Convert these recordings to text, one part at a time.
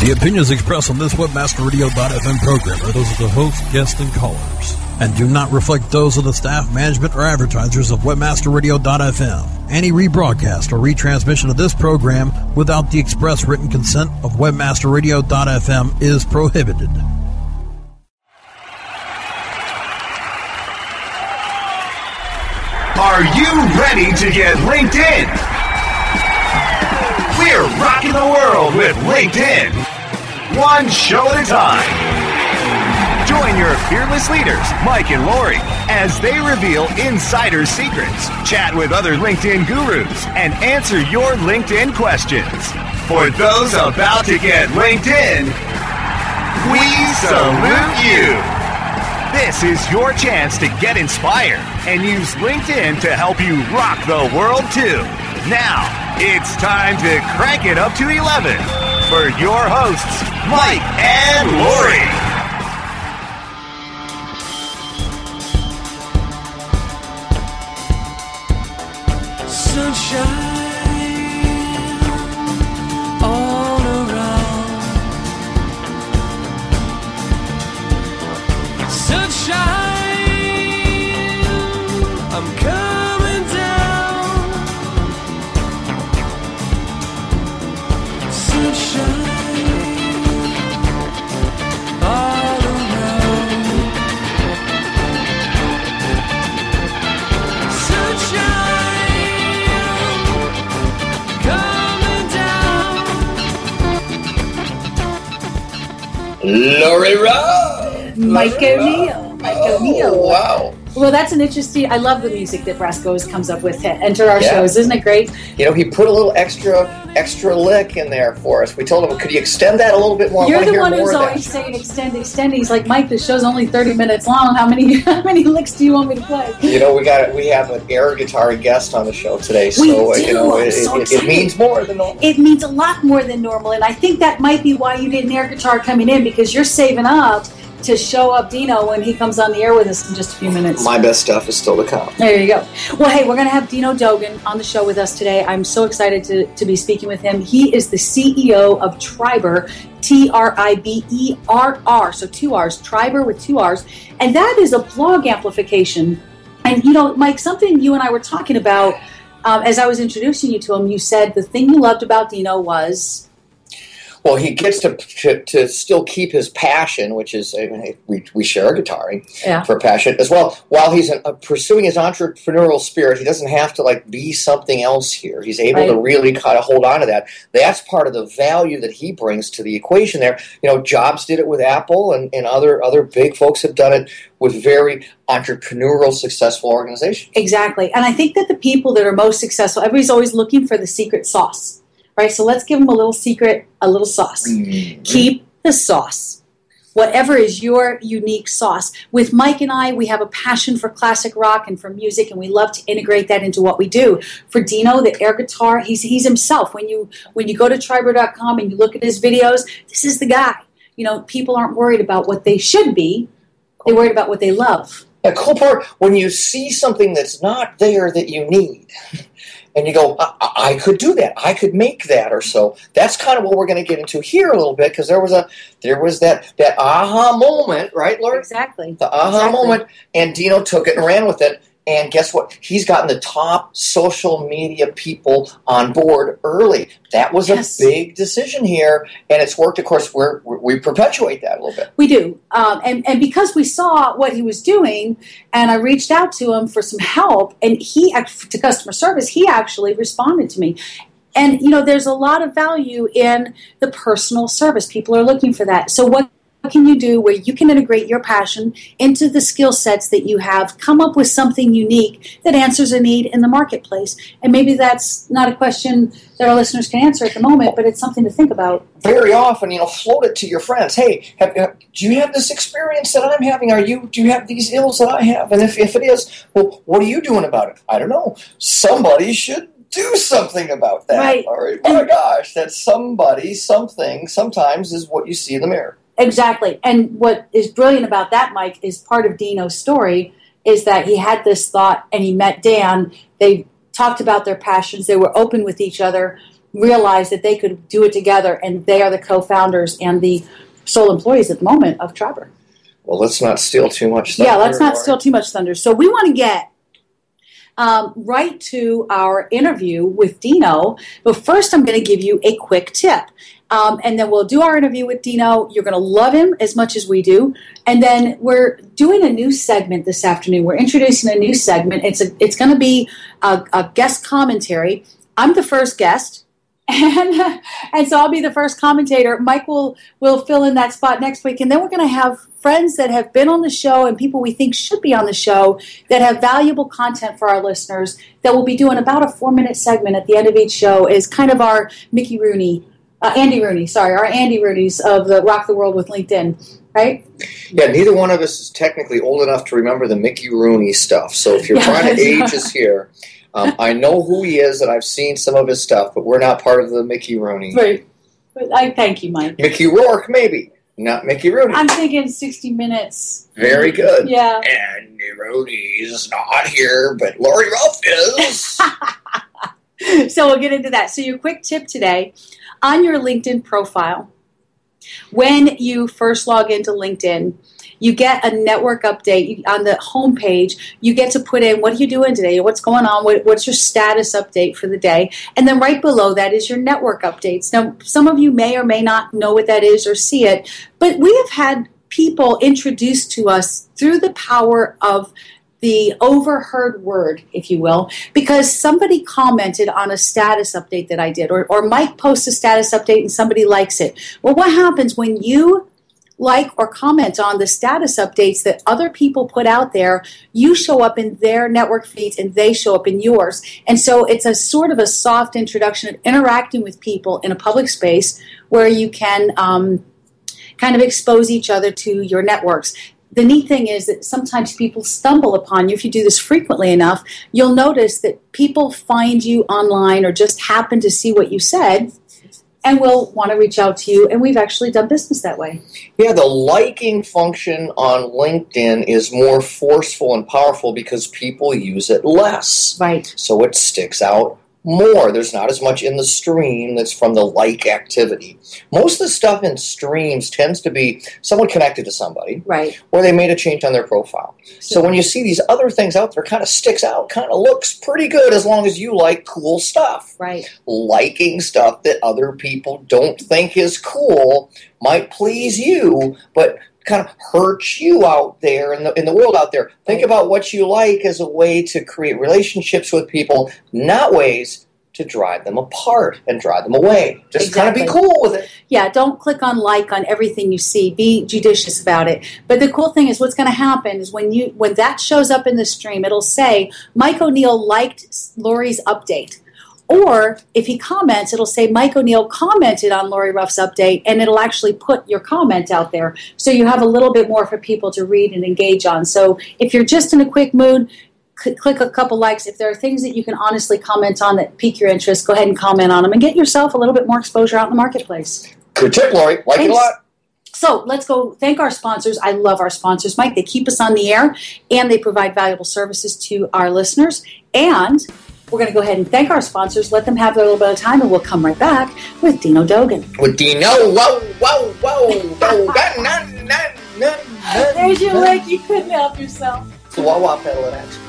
The opinions expressed on this WebmasterRadio.fm program are those of the host, guests, and callers, and do not reflect those of the staff, management, or advertisers of WebmasterRadio.fm. Any rebroadcast or retransmission of this program without the express written consent of WebmasterRadio.fm is prohibited. Are you ready to get LinkedIn? We're rocking the world with LinkedIn, one show at a time. Join your fearless leaders, Mike and Lori, as they reveal insider secrets, chat with other LinkedIn gurus, and answer your LinkedIn questions. For those about to get LinkedIn, we salute you. This is your chance to get inspired and use LinkedIn to help you rock the world too. Now, it's time to crank it up to 11 for your hosts, Mike and Lori. Sunshine all around. Sunshine, I'm coming. Lori Ruff! Mike O'Neill. Oh, wow. Well, that's an interesting... I love the music that Brass Goes comes up with to enter our shows. Isn't it great? You know, he put a little extra lick in there for us. We told him, could you extend that a little bit more? You're the one who's always saying extend. He's like, Mike, this show's only 30 minutes long. How many licks do you want me to play? You know, we have an air guitar guest on the show today, so you know, it means more than normal. It means a lot more than normal, and I think that might be why you need an air guitar coming in, because you're saving up to show up Dino when he comes on the air with us in just a few minutes. My best stuff is still to come. There you go. Well, hey, we're going to have Dino Dogan on the show with us today. I'm so excited to be speaking with him. He is the CEO of Triberr, Triberr, so two R's, Triberr with two R's, and that is a blog amplification. And, you know, Mike, something you and I were talking about as I was introducing you to him, you said the thing you loved about Dino was... Well, he gets to still keep his passion, which is, I mean, we share guitaring for passion as well. While he's pursuing his entrepreneurial spirit, he doesn't have to like be something else here. He's able to really kind of hold on to that. That's part of the value that he brings to the equation there. You know, Jobs did it with Apple, and other big folks have done it with very entrepreneurial, successful organizations. Exactly. And I think that the people that are most successful, everybody's always looking for the secret sauce. Right, so let's give them a little secret, a little sauce. Mm-hmm. Keep the sauce. Whatever is your unique sauce. With Mike and I, we have a passion for classic rock and for music, and we love to integrate that into what we do. For Dino, the air guitar, he's himself. When you go to Triberr.com and you look at his videos, this is the guy. You know, people aren't worried about what they should be. They're worried about what they love. The cool part, when you see something that's not there that you need... And you go, I could do that. I could make that or so. That's kind of what we're going to get into here a little bit, because there was that aha moment, right, Lori? Exactly. The aha moment, and Dino took it and ran with it. And guess what? He's gotten the top social media people on board early. That was a big decision here, and it's worked. Of course, we perpetuate that a little bit. We do. And because we saw what he was doing, and I reached out to him for some help, and to customer service, he actually responded to me. And, you know, there's a lot of value in the personal service. People are looking for that. So what can you do where you can integrate your passion into the skill sets that you have, come up with something unique that answers a need in the marketplace? And maybe that's not a question that our listeners can answer at the moment, but it's something to think about. Very often, you know, float it to your friends. Hey, do you have this experience that I'm having? Do you have these ills that I have? And if it is, well, what are you doing about it? I don't know. Somebody should do something about that. Right. All right. Oh, my gosh, that somebody, something, sometimes is what you see in the mirror. Exactly. And what is brilliant about that, Mike, is part of Dino's story is that he had this thought and he met Dan. They talked about their passions. They were open with each other. realized that they could do it together, and they are the co-founders and the sole employees at the moment of Triberr. Well, let's not steal too much thunder. Yeah, let's not steal too much thunder. So we want to get right to our interview with Dino, but first I'm going to give you a quick tip. And then we'll do our interview with Dino. You're going to love him as much as we do. And then we're doing a new segment this afternoon. We're introducing a new segment. It's going to be a guest commentary. I'm the first guest, and so I'll be the first commentator. Mike will fill in that spot next week. And then we're going to have friends that have been on the show and people we think should be on the show that have valuable content for our listeners that we'll be doing about a 4-minute segment at the end of each show is kind of our Andy Rooney's of the Rock the World with LinkedIn, right? Yeah, neither one of us is technically old enough to remember the Mickey Rooney stuff. So if you're trying to age us here, I know who he is and I've seen some of his stuff, but we're not part of the Mickey Rooney. Right. I thank you, Mike. Mickey Rourke, maybe. Not Mickey Rooney. I'm thinking 60 Minutes. Very good. Yeah. Andy Rooney is not here, but Lori Ruff is. So we'll get into that. So your quick tip today. On your LinkedIn profile, when you first log into LinkedIn, you get a network update on the homepage. You get to put in, what are you doing today? What's going on? What's your status update for the day? And then right below that is your network updates. Now, some of you may or may not know what that is or see it, but we have had people introduced to us through the power of the overheard word, if you will, because somebody commented on a status update that I did, or Mike posts a status update and somebody likes it. Well, what happens when you like or comment on the status updates that other people put out there? You show up in their network feeds and they show up in yours. And so it's a sort of a soft introduction of interacting with people in a public space where you can kind of expose each other to your networks. The neat thing is that sometimes people stumble upon you. If you do this frequently enough, you'll notice that people find you online or just happen to see what you said and will want to reach out to you. And we've actually done business that way. Yeah, the liking function on LinkedIn is more forceful and powerful because people use it less. Right. So it sticks out more. There's not as much in the stream that's from the like activity. Most of the stuff in streams tends to be someone connected to somebody, right? Or they made a change on their profile. Sure. So when you see these other things out there, it kind of sticks out, kind of looks pretty good as long as you like cool stuff. Right. Liking stuff that other people don't think is cool might please you, but kind of hurts you out there in the world out there. Think about what you like as a way to create relationships with people, not ways to drive them apart and drive them away. Just kind of be cool with it. Yeah, don't click on like on everything you see. Be judicious about it. But the cool thing is what's going to happen is when that shows up in the stream, it'll say, Mike O'Neill liked Lori's update. Or if he comments, it'll say Mike O'Neill commented on Lori Ruff's update, and it'll actually put your comment out there. So you have a little bit more for people to read and engage on. So if you're just in a quick mood, click a couple likes. If there are things that you can honestly comment on that pique your interest, go ahead and comment on them and get yourself a little bit more exposure out in the marketplace. Good tip, Lori. Like it a lot. So let's go thank our sponsors. I love our sponsors, Mike. They keep us on the air, and they provide valuable services to our listeners. And we're going to go ahead and thank our sponsors, let them have their little bit of time, and we'll come right back with Dino Dogan. With Dino, whoa, whoa, whoa, whoa. There's your lick. You couldn't help yourself. It's a wah-wah pedal in action.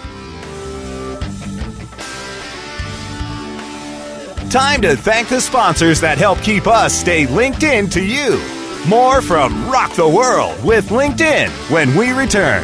Time to thank the sponsors that help keep us stay LinkedIn to you. More from Rock the World with LinkedIn when we return.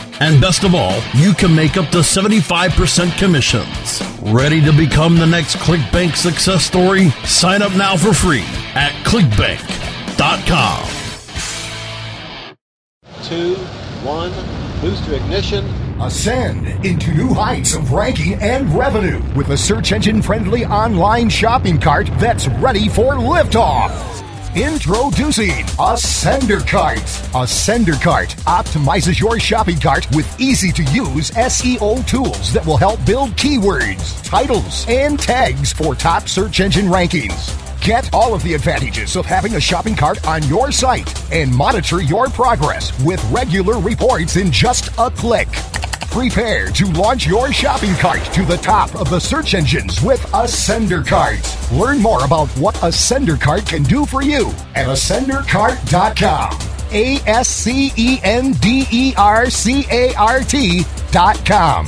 And best of all, you can make up to 75% commissions. Ready to become the next ClickBank success story? Sign up now for free at ClickBank.com. 2, 1, booster ignition. Ascend into new heights of ranking and revenue with a search engine-friendly online shopping cart that's ready for liftoff. Introducing Ascender Cart. Ascender Cart optimizes your shopping cart with easy-to-use SEO tools that will help build keywords, titles, and tags for top search engine rankings. Get all of the advantages of having a shopping cart on your site and monitor your progress with regular reports in just a click. Prepare to launch your shopping cart to the top of the search engines with Ascender Cart. Learn more about what Ascender Cart can do for you at ascendercart.com. ASCENDERCART.com.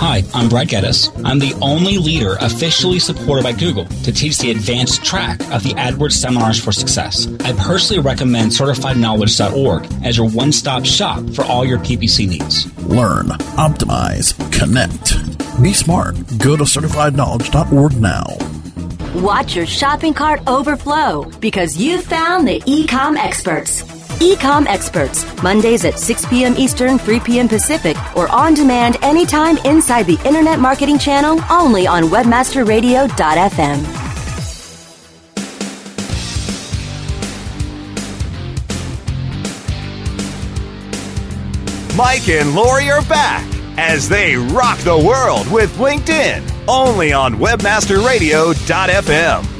Hi, I'm Brad Geddes. I'm the only leader officially supported by Google to teach the advanced track of the AdWords Seminars for Success. I personally recommend CertifiedKnowledge.org as your one-stop shop for all your PPC needs. Learn, optimize, connect. Be smart. Go to CertifiedKnowledge.org now. Watch your shopping cart overflow because you found the e-com experts. Ecom Experts, Mondays at 6 p.m. Eastern, 3 p.m. Pacific, or on demand anytime inside the Internet Marketing Channel, only on WebmasterRadio.fm. Mike and Lori are back as they rock the world with LinkedIn, only on WebmasterRadio.fm.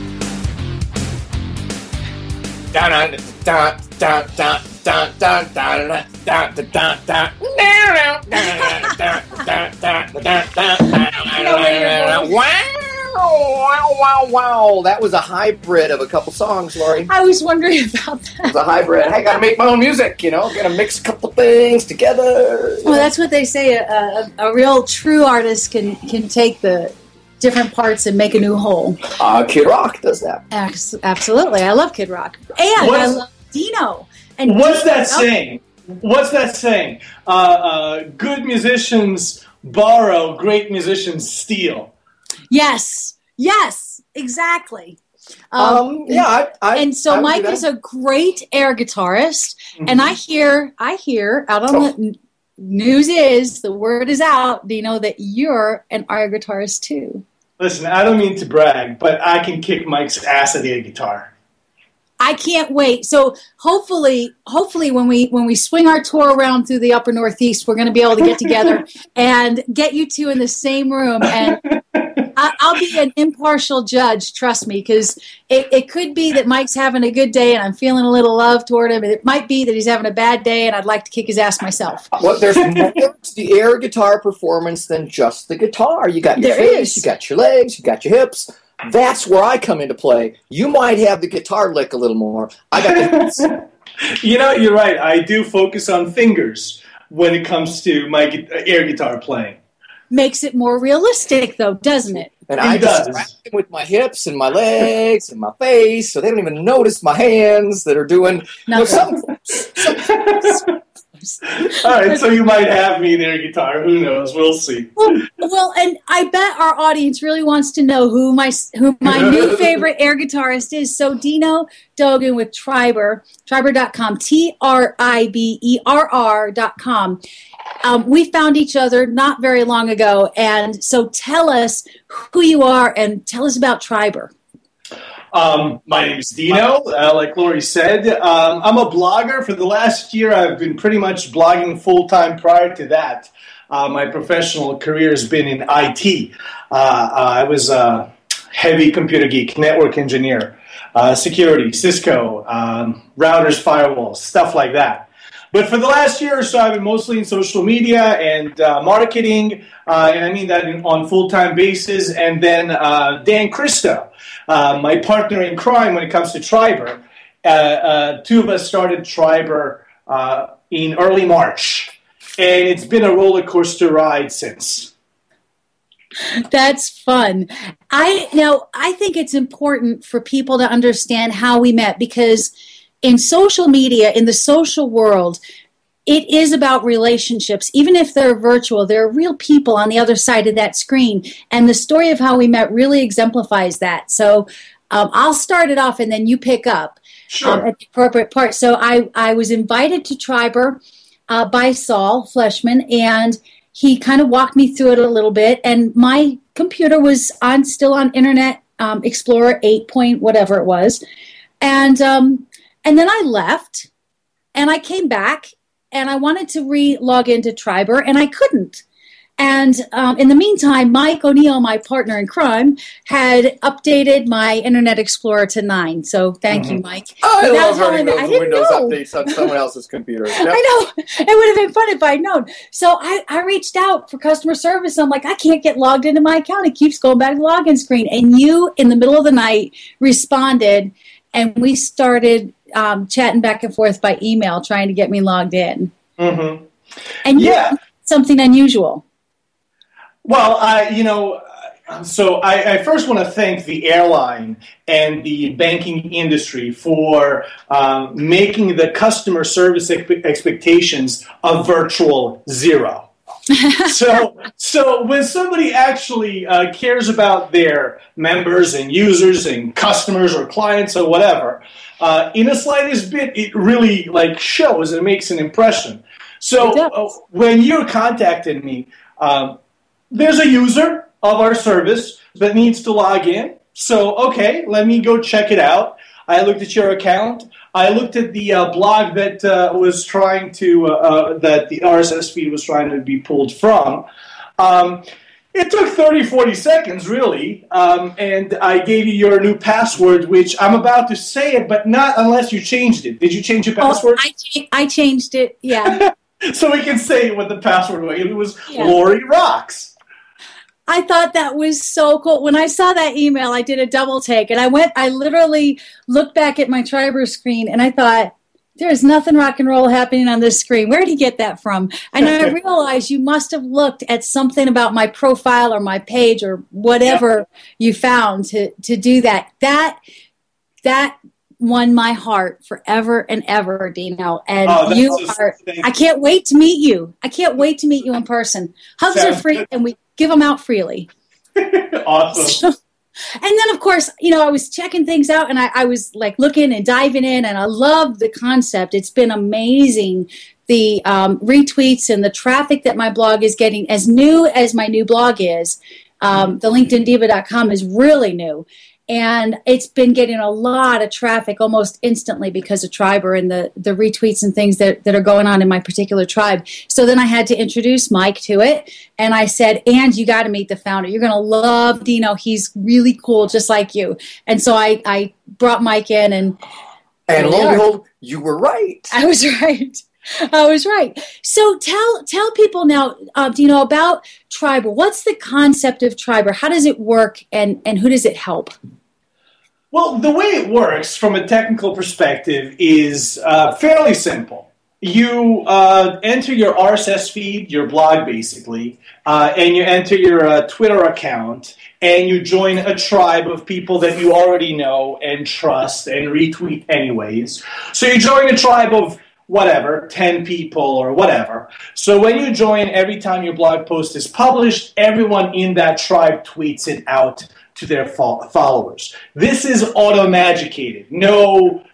Wow. That was a hybrid of a couple songs, Lori. I was wondering about that. It was a hybrid. I got to make my own music, you know. Got to mix a couple things together. Well, that's what they say. A real true artist can take the different parts and make a new whole. Kid Rock does that. Absolutely. I love Kid Rock. And I love Dino. And what's Dino, that saying? What's that saying? Good musicians borrow, great musicians steal. Yes, exactly. So Mike is a great air guitarist, mm-hmm. and I hear out on the news is, the word is out, Dino, that you're an air guitarist too. Listen, I don't mean to brag, but I can kick Mike's ass at the air guitar. I can't wait. So hopefully when we swing our tour around through the upper Northeast, we're going to be able to get together and get you two in the same room. And I'll be an impartial judge, trust me, because it could be that Mike's having a good day and I'm feeling a little love toward him. It might be that he's having a bad day and I'd like to kick his ass myself. Well, there's more to the air guitar performance than just the guitar. You got your face, you got your legs, you got your hips. That's where I come into play. You might have the guitar lick a little more. I got the You know, you're right. I do focus on fingers when it comes to my air guitar playing. Makes it more realistic, though, doesn't it? And I distract them with my hips and my legs and my face, so they don't even notice my hands that are doing something. All right, so you might have me in air guitar. Who knows? We'll see. Well, and I bet our audience really wants to know who my new favorite air guitarist is. So Dino Dogan with Triberr, Triberr.com, Triberr.com. We found each other not very long ago, and so tell us who you are and tell us about Triberr. My name is Dino, like Lori said. I'm a blogger. For the last year, I've been pretty much blogging full-time. Prior to that, my professional career has been in IT. I was a heavy computer geek, network engineer, security, Cisco, routers, firewalls, stuff like that. But for the last year or so, I've been mostly in social media and marketing, and I mean that on a full-time basis. And then Dan Christo, my partner in crime when it comes to Triberr. Two of us started Triberr in early March, and it's been a roller coaster ride since. That's fun. I think it's important for people to understand how we met, because in social media, in the social world, it is about relationships. Even if they're virtual, there are real people on the other side of that screen. And the story of how we met really exemplifies that. So I'll start it off and then you pick up at the appropriate part. So I was invited to Triberr by Saul Fleshman, and he kind of walked me through it a little bit. And my computer was still on Internet Explorer 8 point whatever it was. And then I left and I came back and I wanted to re-log into Triberr and I couldn't. And in the meantime, Mike O'Neill, my partner in crime, had updated my Internet Explorer to 9. So thank you, Mike. Oh, I love having those Windows updates on someone else's computer. Yep. I know. It would have been fun if I'd known. So I reached out for customer service. I'm like, I can't get logged into my account. It keeps going back to the login screen. And you, in the middle of the night, responded, and we started chatting back and forth by email, trying to get me logged in. Mm-hmm. And you did something unusual. Well, I first want to thank the airline and the banking industry for making the customer service expectations a virtual zero. So when somebody actually cares about their members and users and customers or clients or whatever, in the slightest bit, it really shows and makes an impression. So when you contacted me, there's a user of our service that needs to log in. So, okay, let me go check it out. I looked at your account. I looked at the blog that was trying to that the RSS feed was trying to be pulled from. It took 30, 40 seconds, really, and I gave you your new password, which I'm about to say it, but not unless you changed it. Did you change your password? I changed it, yeah. So we can say what the password was. It was Lori Rocks. I thought that was so cool. When I saw that email, I did a double take, and I literally looked back at my Triberr screen, and I thought, there is nothing rock and roll happening on this screen. Where did he get that from? And I realized you must have looked at something about my profile or my page or whatever you found to do that. That won my heart forever and ever, Dino. And I can't wait to meet you. I can't wait to meet you in person. Hugs are free, and we give them out freely. Awesome. So, and then, of course, I was checking things out, and I was looking and diving in, and I love the concept. It's been amazing, the retweets and the traffic that my blog is getting. As new as my new blog is, the LinkedInDiva.com is really new. And it's been getting a lot of traffic almost instantly because of Triberr and the retweets and things that are going on in my particular tribe. So then I had to introduce Mike to it. And I said, and you got to meet the founder. You're going to love Dino. He's really cool, just like you. And so I brought Mike in. And lo and behold, you were right. I was right. So tell people now, Dino, about Triberr. What's the concept of Triberr? How does it work, and who does it help? Well, the way it works from a technical perspective is fairly simple. You enter your RSS feed, your blog basically, and you enter your Twitter account, and you join a tribe of people that you already know and trust and retweet anyways. So you join a tribe of whatever, 10 people or whatever. So when you join, every time your blog post is published, everyone in that tribe tweets it out to their followers. This is auto-magicated. No,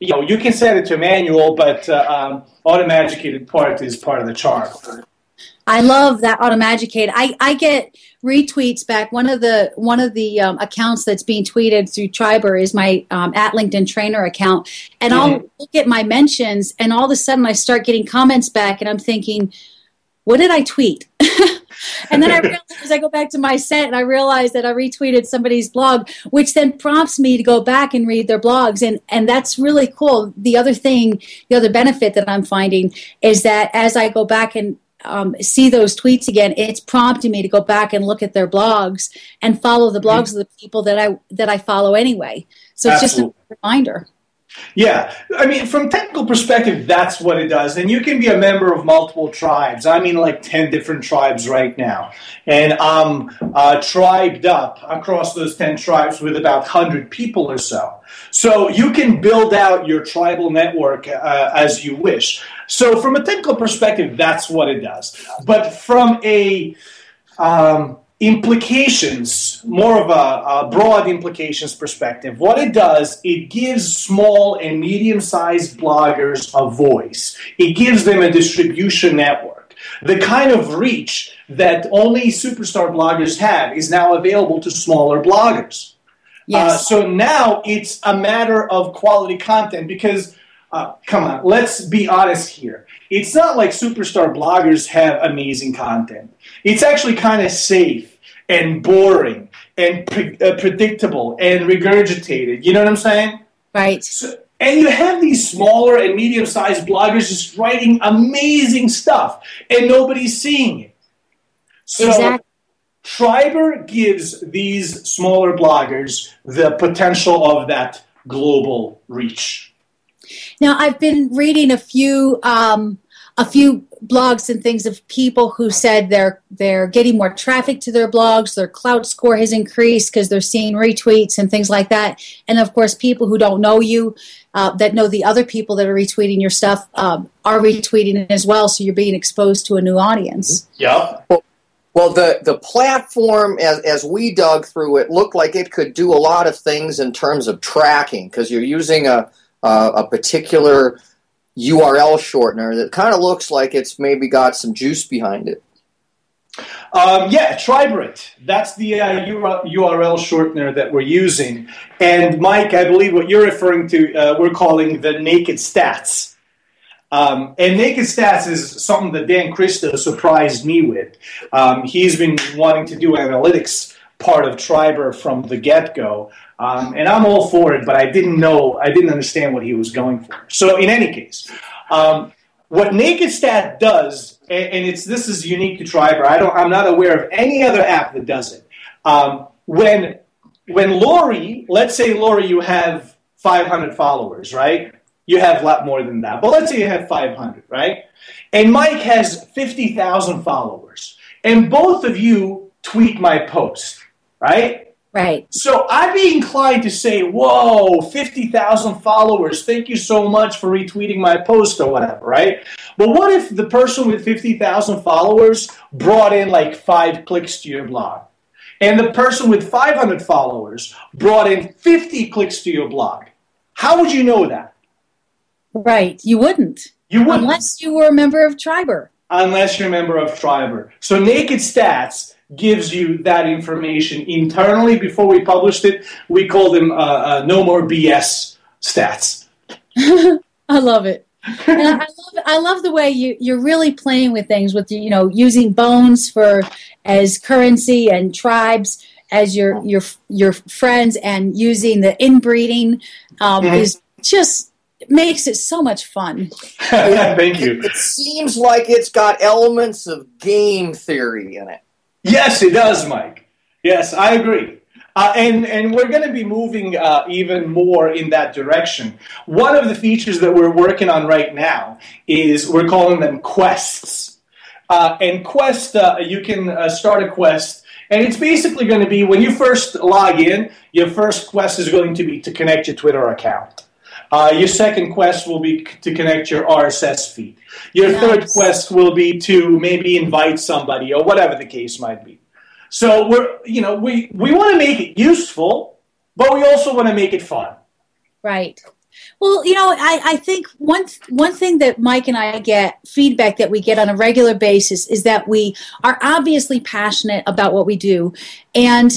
you can set it to manual, but auto-magicated part is part of the charm. I love that auto-magicated. I get retweets back. One of the accounts that's being tweeted through Triberr is my @LinkedIn Trainer account, and I'll look at my mentions, and all of a sudden I start getting comments back, and I'm thinking, what did I tweet? And then I realize, I go back to my set, and I realize that I retweeted somebody's blog, which then prompts me to go back and read their blogs. And that's really cool. The other benefit that I'm finding is that as I go back and see those tweets again, it's prompting me to go back and look at their blogs and follow the blogs of the people that I follow anyway. So it's just a reminder. Yeah, I mean, from technical perspective, that's what it does. And you can be a member of multiple tribes. I mean, like 10 different tribes right now. And I'm tribed up across those 10 tribes with about 100 people or so. So you can build out your tribal network as you wish. So from a technical perspective, that's what it does. But from a implications, more of a broad implications perspective, what it does, it gives small and medium-sized bloggers a voice. It gives them a distribution network. The kind of reach that only superstar bloggers have is now available to smaller bloggers. Yes. So now it's a matter of quality content because, come on, let's be honest here. It's not like superstar bloggers have amazing content. It's actually kind of safe and boring and predictable and regurgitated. You know what I'm saying? Right. So, and you have these smaller and medium-sized bloggers just writing amazing stuff, and nobody's seeing it. So, exactly. Triberr gives these smaller bloggers the potential of that global reach. Now, I've been reading a few blogs and things of people who said they're getting more traffic to their blogs, their clout score has increased because they're seeing retweets and things like that. And of course, people who don't know you, that know the other people that are retweeting your stuff, are retweeting it as well. So you're being exposed to a new audience. Yeah. Well, the platform, as we dug through it, looked like it could do a lot of things in terms of tracking because you're using a particular URL shortener that kind of looks like it's maybe got some juice behind it. Yeah, Triberr. That's the URL shortener that we're using. And Mike, I believe what you're referring to, we're calling the naked stats. And naked stats is something that Dan Christo surprised me with. He's been wanting to do analytics part of Triberr from the get-go. And I'm all for it, but I didn't understand what he was going for. So in any case, what Naked Stat does, and this is unique to Triberr. I'm not aware of any other app that does it. When Lori, let's say Lori, you have 500 followers, right? You have a lot more than that, but let's say you have 500, right? And Mike has 50,000 followers, and both of you tweet my post, right? Right. So I'd be inclined to say, whoa, 50,000 followers, thank you so much for retweeting my post or whatever, right? But what if the person with 50,000 followers brought in like 5 clicks to your blog? And the person with 500 followers brought in 50 clicks to your blog? How would you know that? Right. You wouldn't. You wouldn't. Unless you were a member of Triberr. Unless you're a member of Triberr. So Naked Stats gives you that information internally. Before we published it, we called them no more BS stats. I love it. And I love the way you're really playing with things with, you know, using bones for as currency and tribes as your friends, and using the inbreeding is just makes it so much fun. Thank you. It seems like it's got elements of game theory in it. Yes, it does, Mike. Yes, I agree. And we're going to be moving even more in that direction. One of the features that we're working on right now is we're calling them quests. And quest, you can start a quest. And it's basically going to be when you first log in, your first quest is going to be to connect your Twitter account. Your second quest will be to connect your RSS feed. Your third quest will be to maybe invite somebody or whatever the case might be. So we want to make it useful, but we also want to make it fun. Right. Well, you know, I think one thing that Mike and I get, feedback that we get on a regular basis, is that we are obviously passionate about what we do, and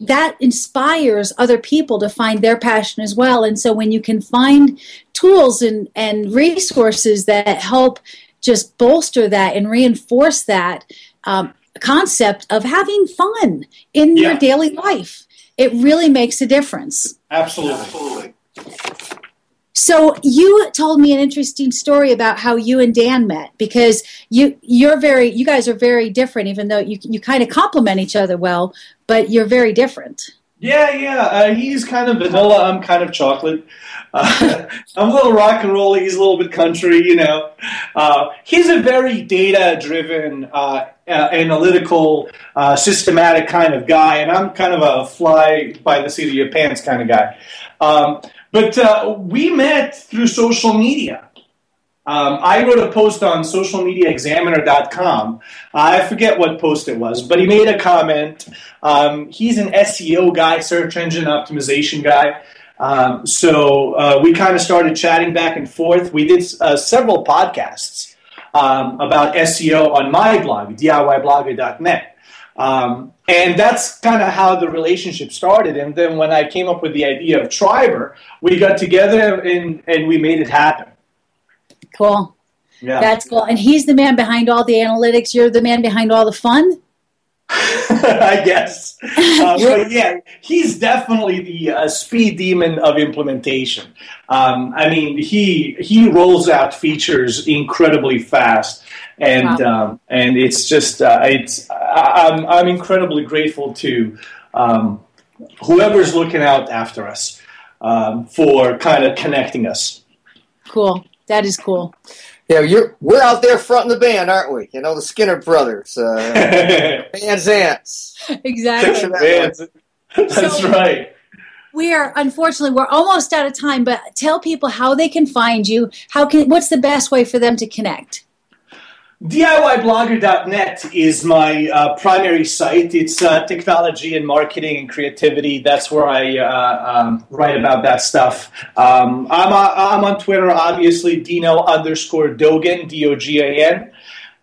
that inspires other people to find their passion as well. And so when you can find tools and resources that help just bolster that and reinforce that concept of having fun in your daily life, it really makes a difference. Absolutely. So you told me an interesting story about how you and Dan met, because you guys are very different, even though you kind of complement each other well, but you're very different. Yeah. He's kind of vanilla. I'm kind of chocolate. I'm a little rock and roll. He's a little bit country, you know. He's a very data-driven, analytical, systematic kind of guy, and I'm kind of a fly by the seat of your pants kind of guy. But we met through social media. I wrote a post on socialmediaexaminer.com. I forget what post it was, but he made a comment. He's an SEO guy, search engine optimization guy. So we kind of started chatting back and forth. We did several podcasts about SEO on my blog, DIYBlogger.net. And that's kind of how the relationship started. And then when I came up with the idea of Triberr, we got together and we made it happen. Cool. Yeah. That's cool. And he's the man behind all the analytics. You're the man behind all the fun? I guess. But yeah, he's definitely the speed demon of implementation. I mean, he rolls out features incredibly fast. And wow. And it's just, I'm incredibly grateful to whoever's looking out after us for kind of connecting us. Cool. That is cool. Yeah, we're out there fronting the band, aren't we? You know, the Skinner Brothers. Band's Ants. Exactly. Bands. That's so, right. Unfortunately, we're almost out of time, but tell people how they can find you. What's the best way for them to connect? DIYblogger.net is my primary site. It's technology and marketing and creativity. That's where I write about that stuff. I'm on Twitter, obviously, Dino_Dogan, Dogan.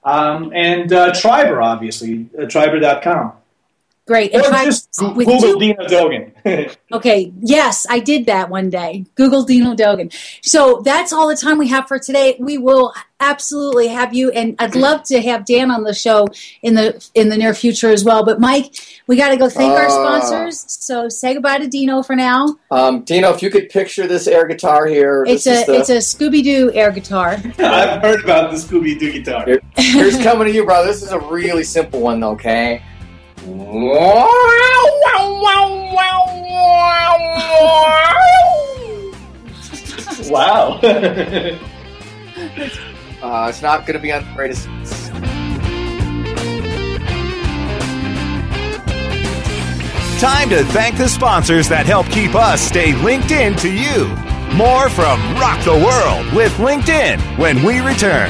And Triberr, obviously, Triberr.com. Great. And just Google Dino Dogan. Okay. Yes, I did that one day. Google Dino Dogan. So that's all the time we have for today. We will absolutely have you, and I'd love to have Dan on the show in the near future as well. But Mike, we got to go thank our sponsors. So say goodbye to Dino for now. Dino, if you could picture this air guitar here. It's a Scooby-Doo air guitar. I've heard about the Scooby-Doo guitar. Here's coming to you, brother. This is a really simple one, okay? Wow. It's not going to be on the greatest. Time to thank the sponsors that help keep us stay linked in to you. More from Rock the World with LinkedIn when we return.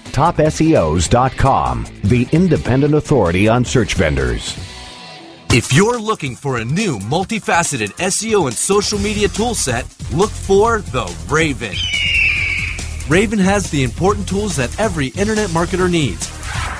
TopSEOs.com, the independent authority on search vendors. If you're looking for a new multifaceted SEO and social media toolset, look for the Raven. Raven has the important tools that every internet marketer needs.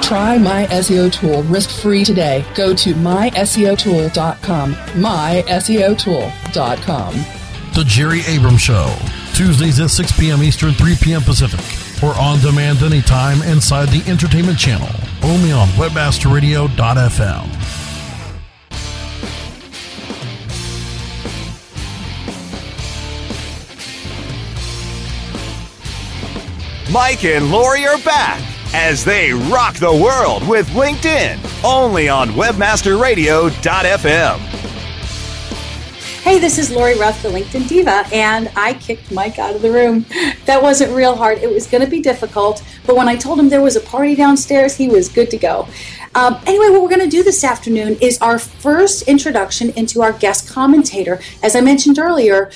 Try MySEOTool risk-free today. Go to MySEOTool.com, MySEOTool.com. The Jerry Abrams Show. Tuesdays at 6 p.m. Eastern, 3 p.m. Pacific, or on demand anytime inside the Entertainment Channel, only on WebmasterRadio.fm. Mike and Lori are back as they rock the world with LinkedIn, only on WebmasterRadio.fm. Hey, this is Lori Ruff, the LinkedIn Diva, and I kicked Mike out of the room. That wasn't real hard. It was going to be difficult, but when I told him there was a party downstairs, he was good to go. Anyway, what we're going to do this afternoon is our first introduction into our guest commentator. As I mentioned earlier,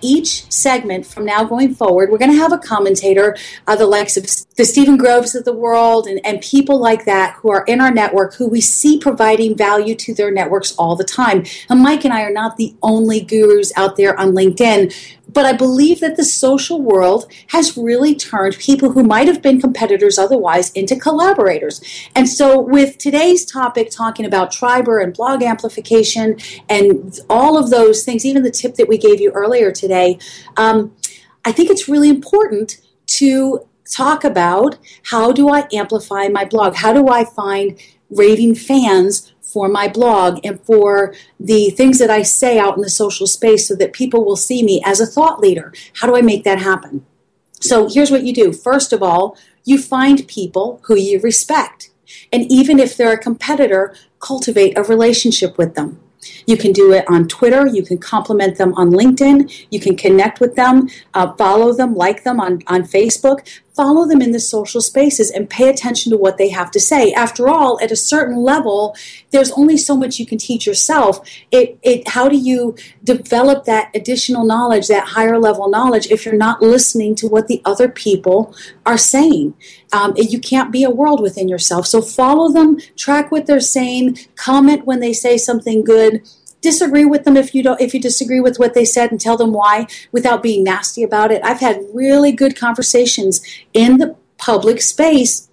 each segment from now going forward, we're going to have a commentator, the likes of the Stephen Groves of the world and people like that who are in our network, who we see providing value to their networks all the time. And Mike and I are not the only gurus out there on LinkedIn. But I believe that the social world has really turned people who might have been competitors otherwise into collaborators. And so with today's topic talking about Triberr and blog amplification and all of those things, even the tip that we gave you earlier today, I think it's really important to talk about how do I amplify my blog? How do I find raving fans for my blog and for the things that I say out in the social space so that people will see me as a thought leader? How do I make that happen? So here's what you do. First of all, you find people who you respect. And even if they're a competitor, cultivate a relationship with them. You can do it on Twitter. You can compliment them on LinkedIn. You can connect with them, follow them, like them on Facebook. Follow them in the social spaces and pay attention to what they have to say. After all, at a certain level, there's only so much you can teach yourself. How do you develop that additional knowledge, that higher level knowledge, if you're not listening to what the other people are saying? You can't be a world within yourself. So follow them, track what they're saying, comment when they say something good. Disagree with them if you disagree with what they said, and tell them why without being nasty about it. I've had really good conversations in the public space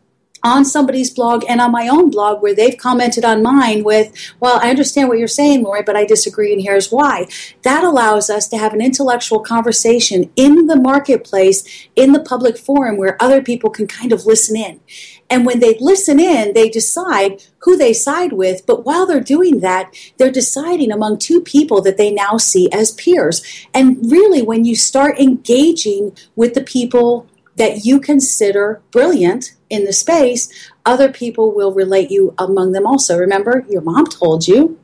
on somebody's blog and on my own blog where they've commented on mine with, well, I understand what you're saying, Lori, but I disagree, and here's why. That allows us to have an intellectual conversation in the marketplace, in the public forum where other people can kind of listen in. And when they listen in, they decide who they side with. But while they're doing that, they're deciding among two people that they now see as peers. And really, when you start engaging with the people that you consider brilliant in the space, other people will relate you among them also. Remember, your mom told you,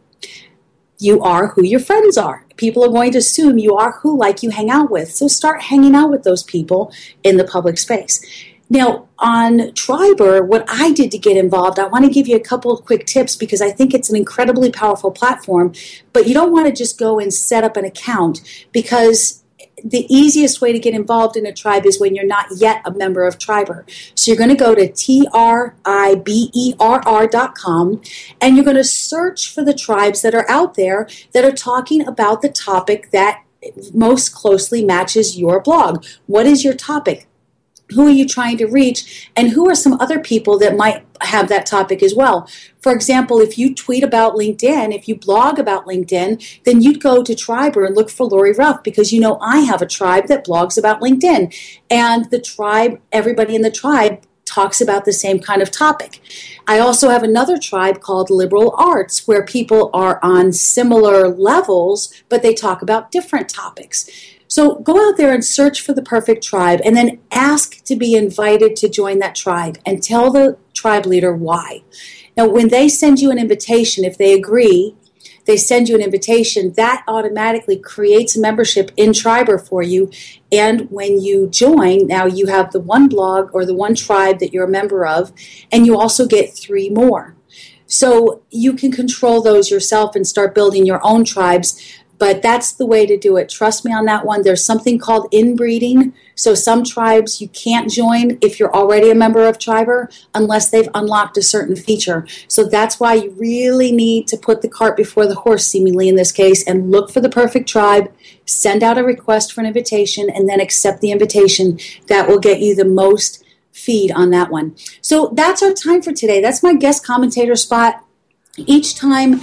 you are who your friends are. People are going to assume you are who like you hang out with. So start hanging out with those people in the public space. Now, on Triberr, what I did to get involved, I want to give you a couple of quick tips because I think it's an incredibly powerful platform, but you don't want to just go and set up an account because the easiest way to get involved in a tribe is when you're not yet a member of Triberr. So you're going to go to TRIBERR.com and you're going to search for the tribes that are out there that are talking about the topic that most closely matches your blog. What is your topic? Who are you trying to reach? And who are some other people that might have that topic as well? For example, if you tweet about LinkedIn, if you blog about LinkedIn, then you'd go to Triberr and look for Lori Ruff because you know I have a tribe that blogs about LinkedIn. And the tribe, everybody in the tribe talks about the same kind of topic. I also have another tribe called Liberal Arts where people are on similar levels, but they talk about different topics. So go out there and search for the perfect tribe and then ask to be invited to join that tribe and tell the tribe leader why. Now, when they send you an invitation, if they agree, they send you an invitation, that automatically creates membership in Triberr for you. And when you join, now you have the one blog or the one tribe that you're a member of, and you also get 3 more. So you can control those yourself and start building your own tribes. But that's the way to do it. Trust me on that one. There's something called inbreeding. So some tribes you can't join if you're already a member of Triberr unless they've unlocked a certain feature. So that's why you really need to put the cart before the horse, seemingly in this case, and look for the perfect tribe, send out a request for an invitation, and then accept the invitation. That will get you the most feed on that one. So that's our time for today. That's my guest commentator spot. Each time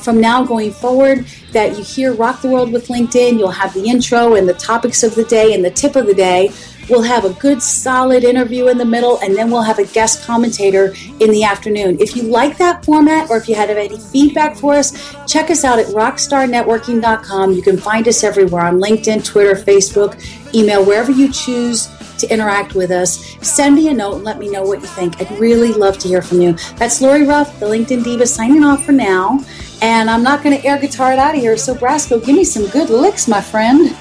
from now going forward that you hear Rock the World with LinkedIn. You'll have the intro and the topics of the day and the tip of the day. We'll have a good, solid interview in the middle, and then we'll have a guest commentator in the afternoon. If you like that format or if you had any feedback for us, check us out at rockstarnetworking.com. You can find us everywhere on LinkedIn, Twitter, Facebook, email, wherever you choose to interact with us. Send me a note and let me know what you think. I'd really love to hear from you. That's Lori Ruff, the LinkedIn Diva, signing off for now. And I'm not going to air guitar it out of here, so Brasco, give me some good licks, my friend.